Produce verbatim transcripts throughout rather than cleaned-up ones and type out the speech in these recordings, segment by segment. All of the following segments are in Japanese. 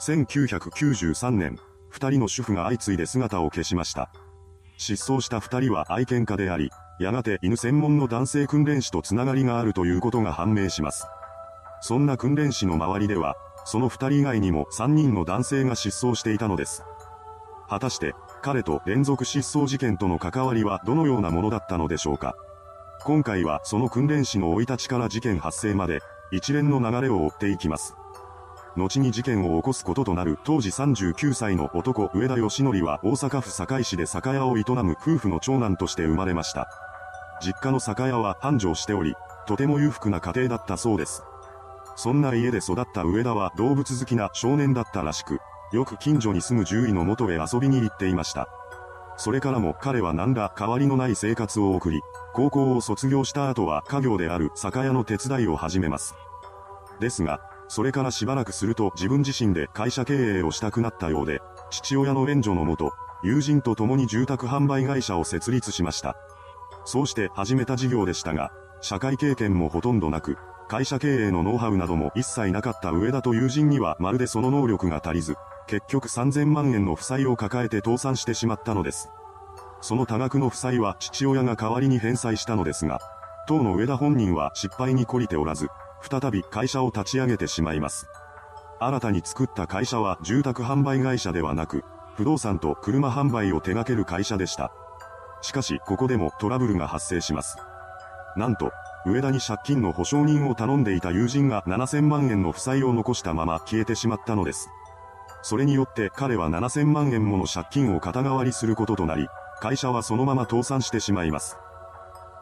せんきゅうひゃくきゅうじゅうさんねん、二人の主婦が相次いで姿を消しました。失踪した二人は愛犬家であり、やがて犬専門の男性訓練士とつながりがあるということが判明します。そんな訓練士の周りでは、その二人以外にも三人の男性が失踪していたのです。果たして、彼と連続失踪事件との関わりはどのようなものだったのでしょうか。今回はその訓練士の生い立ちから事件発生まで、一連の流れを追っていきます。後に事件を起こすこととなる当時さんじゅうきゅうさいの男上田義則は大阪府堺市で酒屋を営む夫婦の長男として生まれました。実家の酒屋は繁盛しており、とても裕福な家庭だったそうです。そんな家で育った上田は動物好きな少年だったらしく、よく近所に住む獣医の元へ遊びに行っていました。それからも彼は何ら変わりのない生活を送り、高校を卒業した後は家業である酒屋の手伝いを始めます。ですが、それからしばらくすると自分自身で会社経営をしたくなったようで、父親の援助のもと、友人と共に住宅販売会社を設立しました。そうして始めた事業でしたが、社会経験もほとんどなく、会社経営のノウハウなども一切なかった上田と友人にはまるでその能力が足りず、結局さんぜんまんえんの負債を抱えて倒産してしまったのです。その多額の負債は父親が代わりに返済したのですが、当の上田本人は失敗に懲りておらず、再び会社を立ち上げてしまいます。新たに作った会社は住宅販売会社ではなく、不動産と車販売を手掛ける会社でした。しかし、ここでもトラブルが発生します。なんと、上田に借金の保証人を頼んでいた友人がななせんまんえんの負債を残したまま消えてしまったのです。それによって彼はななせんまんえんもの借金を肩代わりすることとなり、会社はそのまま倒産してしまいます。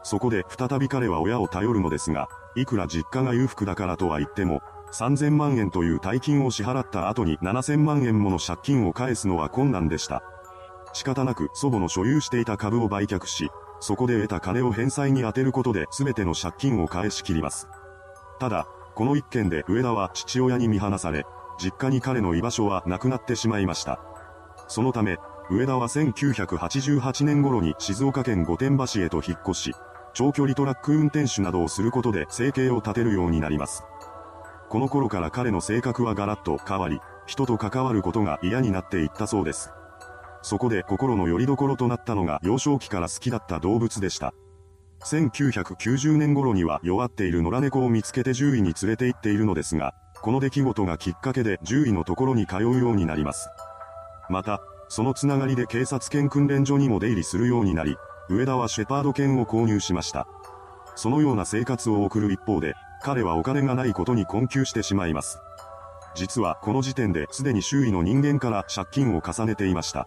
そこで再び彼は親を頼るのですが、いくら実家が裕福だからとは言っても、さんぜんまんえんという大金を支払った後にななせんまんえんもの借金を返すのは困難でした。仕方なく祖母の所有していた株を売却し、そこで得た金を返済に充てることで全ての借金を返し切ります。ただ、この一件で上田は父親に見放され、実家に彼の居場所はなくなってしまいました。そのため、上田はせんきゅうひゃくはちじゅうはちねん頃に静岡県御殿場市へと引っ越し、長距離トラック運転手などをすることで生計を立てるようになります。この頃から彼の性格はガラッと変わり、人と関わることが嫌になっていったそうです。そこで心の拠り所となったのが幼少期から好きだった動物でした。せんきゅうひゃくきゅうじゅうねん頃には弱っている野良猫を見つけて獣医に連れて行っているのですが、この出来事がきっかけで獣医のところに通うようになります。また、そのつながりで警察犬訓練所にも出入りするようになり、上田はシェパード犬を購入しました。そのような生活を送る一方で、彼はお金がないことに困窮してしまいます。実はこの時点ですでに周囲の人間から借金を重ねていました。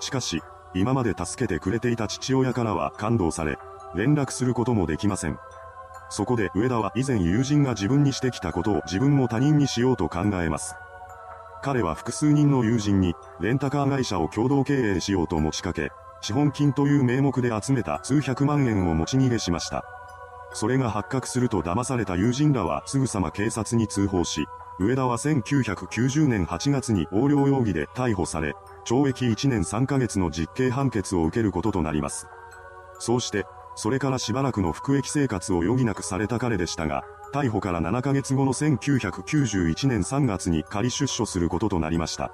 しかし、今まで助けてくれていた父親からは勘当され、連絡することもできません。そこで上田は以前友人が自分にしてきたことを自分も他人にしようと考えます。彼は複数人の友人に、レンタカー会社を共同経営しようと持ちかけ、資本金という名目で集めた数百万円を持ち逃げしました。それが発覚すると騙された友人らはすぐさま警察に通報し、上田はせんきゅうひゃくきゅうじゅうねんはちがつに横領容疑で逮捕され、懲役いちねんさんかげつの実刑判決を受けることとなります。そうして、それからしばらくの服役生活を余儀なくされた彼でしたが、逮捕からななかげつごのせんきゅうひゃくきゅうじゅういちねんさんがつに仮出所することとなりました。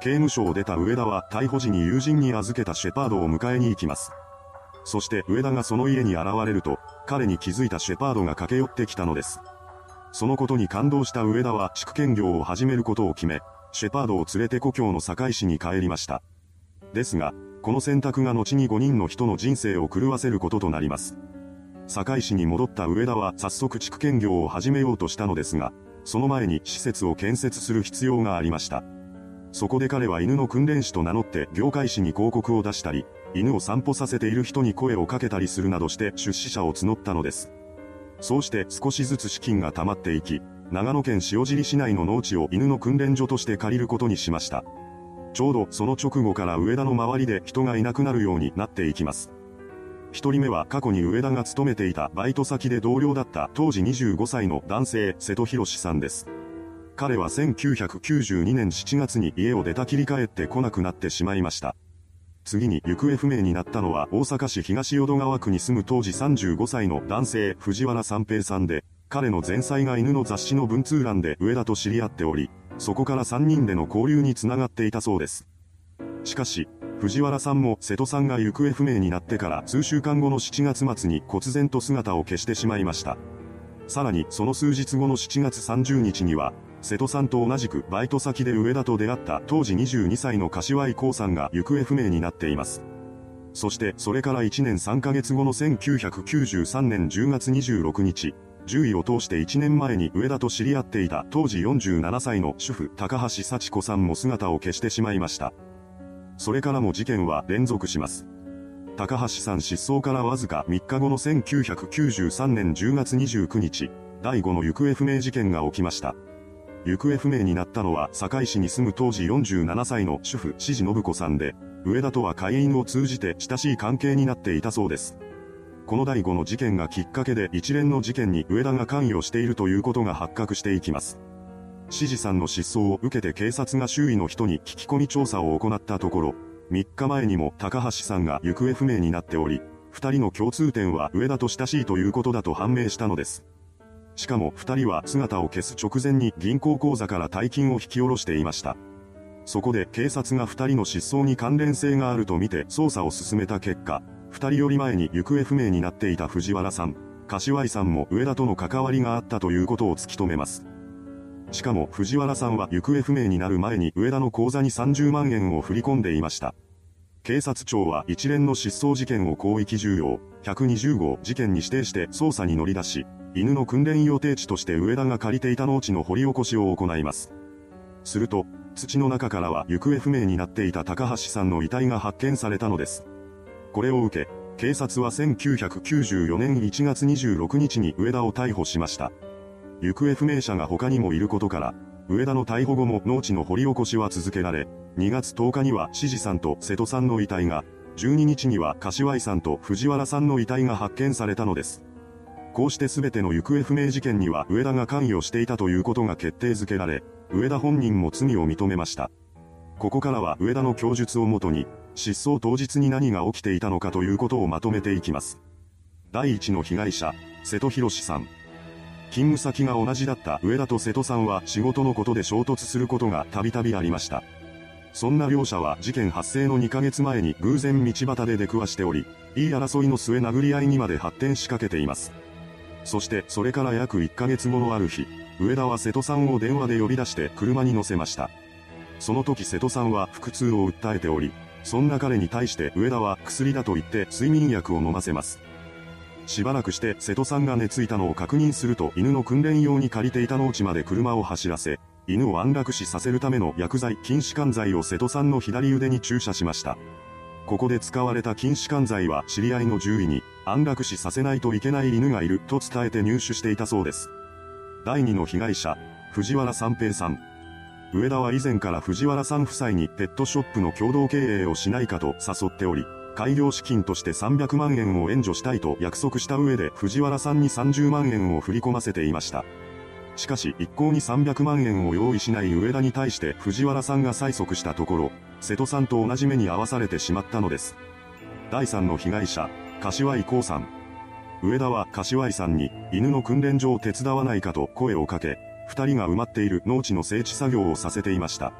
刑務所を出た上田は逮捕時に友人に預けたシェパードを迎えに行きます。そして上田がその家に現れると、彼に気づいたシェパードが駆け寄ってきたのです。そのことに感動した上田は畜犬業を始めることを決め、シェパードを連れて故郷の堺市に帰りました。ですが、この選択が後にごにんの人の人生を狂わせることとなります。堺市に戻った上田は早速畜犬業を始めようとしたのですが、その前に施設を建設する必要がありました。そこで彼は犬の訓練士と名乗って業界誌に広告を出したり、犬を散歩させている人に声をかけたりするなどして出資者を募ったのです。そうして少しずつ資金が溜まっていき、長野県塩尻市内の農地を犬の訓練所として借りることにしました。ちょうどその直後から上田の周りで人がいなくなるようになっていきます。一人目は過去に上田が勤めていたバイト先で同僚だった当時にじゅうごさいの男性、瀬戸博さんです。彼はせんきゅうひゃくきゅうじゅうにねんしちがつに家を出たきり帰ってこなくなってしまいました。次に行方不明になったのは大阪市東淀川区に住む当時さんじゅうごさいの男性藤原三平さんで、彼の前妻が犬の雑誌の文通欄で上田と知り合っており、そこからさんにんでの交流につながっていたそうです。しかし、藤原さんも瀬戸さんが行方不明になってから数週間後のしちがつ末に忽然と姿を消してしまいました。さらにその数日後のしちがつさんじゅうにちには、瀬戸さんと同じくバイト先で上田と出会った当時にじゅうにさいの柏井光さんが行方不明になっています。そしてそれからいちねんさんかげつごのせんきゅうひゃくきゅうじゅうさんねんじゅうがつにじゅうろくにち、獣医を通していちねんまえに上田と知り合っていた当時よんじゅうななさいの主婦高橋幸子さんも姿を消してしまいました。それからも事件は連続します。高橋さん失踪からわずかみっかごのせんきゅうひゃくきゅうじゅうさんねんじゅうがつにじゅうくにち、だいごの行方不明事件が起きました。行方不明になったのは堺市に住む当時よんじゅうななさいの主婦志々信子さんで、上田とは会員を通じて親しい関係になっていたそうです。このだいごの事件がきっかけで一連の事件に上田が関与しているということが発覚していきます。志々さんの失踪を受けて警察が周囲の人に聞き込み調査を行ったところ、みっかまえにも高橋さんが行方不明になっており、ふたりの共通点は上田と親しいということだと判明したのです。しかもふたりは姿を消す直前に銀行口座から大金を引き下ろしていました。そこで警察がふたりの失踪に関連性があるとみて捜査を進めた結果、ふたりより前に行方不明になっていた藤原さん、柏井さんも上田との関わりがあったということを突き止めます。しかも藤原さんは行方不明になる前に上田の口座にさんじゅうまんえんを振り込んでいました。警察庁は一連の失踪事件を広域重要ひゃくにじゅうごう事件に指定して捜査に乗り出し、犬の訓練予定地として上田が借りていた農地の掘り起こしを行います。すると、土の中からは行方不明になっていた高橋さんの遺体が発見されたのです。これを受け、警察はせんきゅうひゃくきゅうじゅうよねんいちがつにじゅうろくにちに上田を逮捕しました。行方不明者が他にもいることから、上田の逮捕後も農地の掘り起こしは続けられ、にがつとおかには志々さんと瀬戸さんの遺体が、じゅうににちには柏井さんと藤原さんの遺体が発見されたのです。こうして全ての行方不明事件には上田が関与していたということが決定づけられ、上田本人も罪を認めました。ここからは上田の供述をもとに、失踪当日に何が起きていたのかということをまとめていきます。だいいちの被害者、瀬戸弘さん。勤務先が同じだった上田と瀬戸さんは仕事のことで衝突することがたびたびありました。そんな両者は事件発生のにかげつまえに偶然道端で出くわしており、言い争いの末殴り合いにまで発展しかけています。そしてそれから約いっかげつごのある日、上田は瀬戸さんを電話で呼び出して車に乗せました。その時瀬戸さんは腹痛を訴えており、そんな彼に対して上田は薬だと言って睡眠薬を飲ませます。しばらくして瀬戸さんが寝ついたのを確認すると犬の訓練用に借りていた農地まで車を走らせ、犬を安楽死させるための薬剤、筋弛緩剤を瀬戸さんの左腕に注射しました。ここで使われた筋弛緩剤は知り合いの獣医に安楽死させないといけない犬がいると伝えて入手していたそうです。だいにの被害者、藤原三平さん。上田は以前から藤原さん夫妻にペットショップの共同経営をしないかと誘っており、開業資金としてさんびゃくまんえんを援助したいと約束した上で藤原さんにさんじゅうまんえんを振り込ませていました。しかし一向にさんびゃくまんえんを用意しない上田に対して藤原さんが催促したところ、瀬戸さんと同じ目に遭わされてしまったのです。だいさんの被害者、柏井光さん。上田は柏井さんに犬の訓練場を手伝わないかと声をかけ、二人が埋まっている農地の整地作業をさせていました。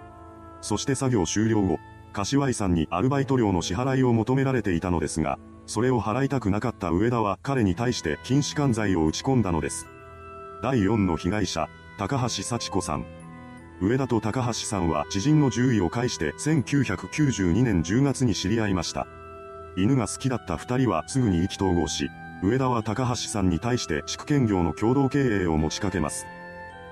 そして作業終了後、柏井さんにアルバイト料の支払いを求められていたのですが、それを払いたくなかった上田は彼に対して筋弛緩剤を打ち込んだのです。だいよんの被害者、高橋幸子さん。上田と高橋さんは知人の獣医を介してせんきゅうひゃくきゅうじゅうにねんじゅうがつに知り合いました。犬が好きだった二人はすぐに意気投合し、上田は高橋さんに対して畜犬業の共同経営を持ちかけます。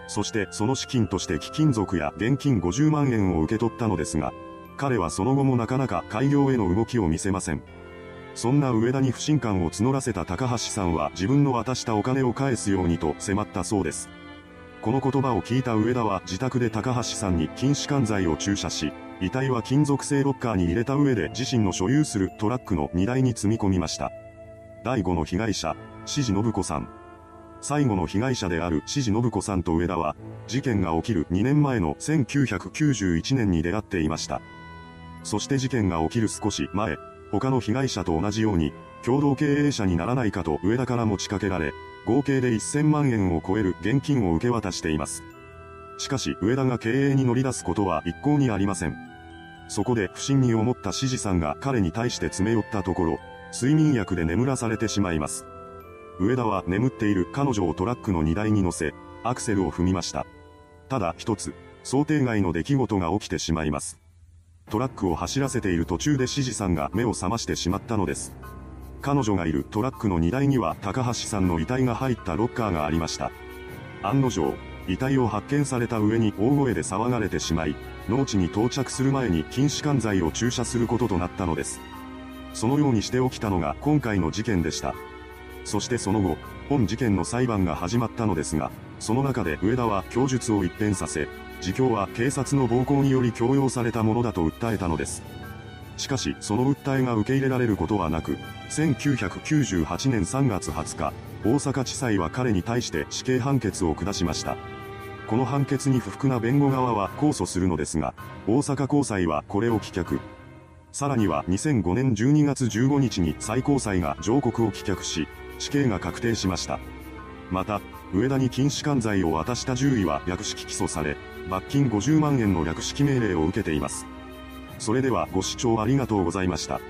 そしてその資金として貴金属や現金ごじゅうまんえんを受け取ったのですが、彼はその後もなかなか開業への動きを見せません。そんな上田に不信感を募らせた高橋さんは自分の渡したお金を返すようにと迫ったそうです。この言葉を聞いた上田は自宅で高橋さんに筋弛緩剤を注射し、遺体は金属製ロッカーに入れた上で自身の所有するトラックの荷台に積み込みました。だいごの被害者、志々信子さん。最後の被害者である志々信子さんと上田は、事件が起きるにねんまえのせんきゅうひゃくきゅうじゅういちねんに出会っていました。そして事件が起きる少し前、他の被害者と同じように、共同経営者にならないかと上田から持ちかけられ、合計でいっせんまんえんを超える現金を受け渡しています。しかし上田が経営に乗り出すことは一向にありません。そこで不審に思った志士さんが彼に対して詰め寄ったところ、睡眠薬で眠らされてしまいます。上田は眠っている彼女をトラックの荷台に乗せ、アクセルを踏みました。ただ一つ、想定外の出来事が起きてしまいます。トラックを走らせている途中で志士さんが目を覚ましてしまったのです。彼女がいるトラックの荷台には高橋さんの遺体が入ったロッカーがありました。案の定、遺体を発見された上に大声で騒がれてしまい、農地に到着する前に筋弛緩剤を注射することとなったのです。そのようにして起きたのが今回の事件でした。そしてその後、本事件の裁判が始まったのですが、その中で上田は供述を一変させ、自供は警察の暴行により強要されたものだと訴えたのです。しかし、その訴えが受け入れられることはなく、せんきゅうひゃくきゅうじゅうはちねんさんがつはつか、大阪地裁は彼に対して死刑判決を下しました。この判決に不服な弁護側は控訴するのですが、大阪高裁はこれを棄却。さらにはにせんごねんじゅうにがつじゅうごにちに最高裁が上告を棄却し、死刑が確定しました。また、上田に筋弛緩剤を渡した獣医は略式起訴され、罰金ごじゅうまんえんの略式命令を受けています。それではご視聴ありがとうございました。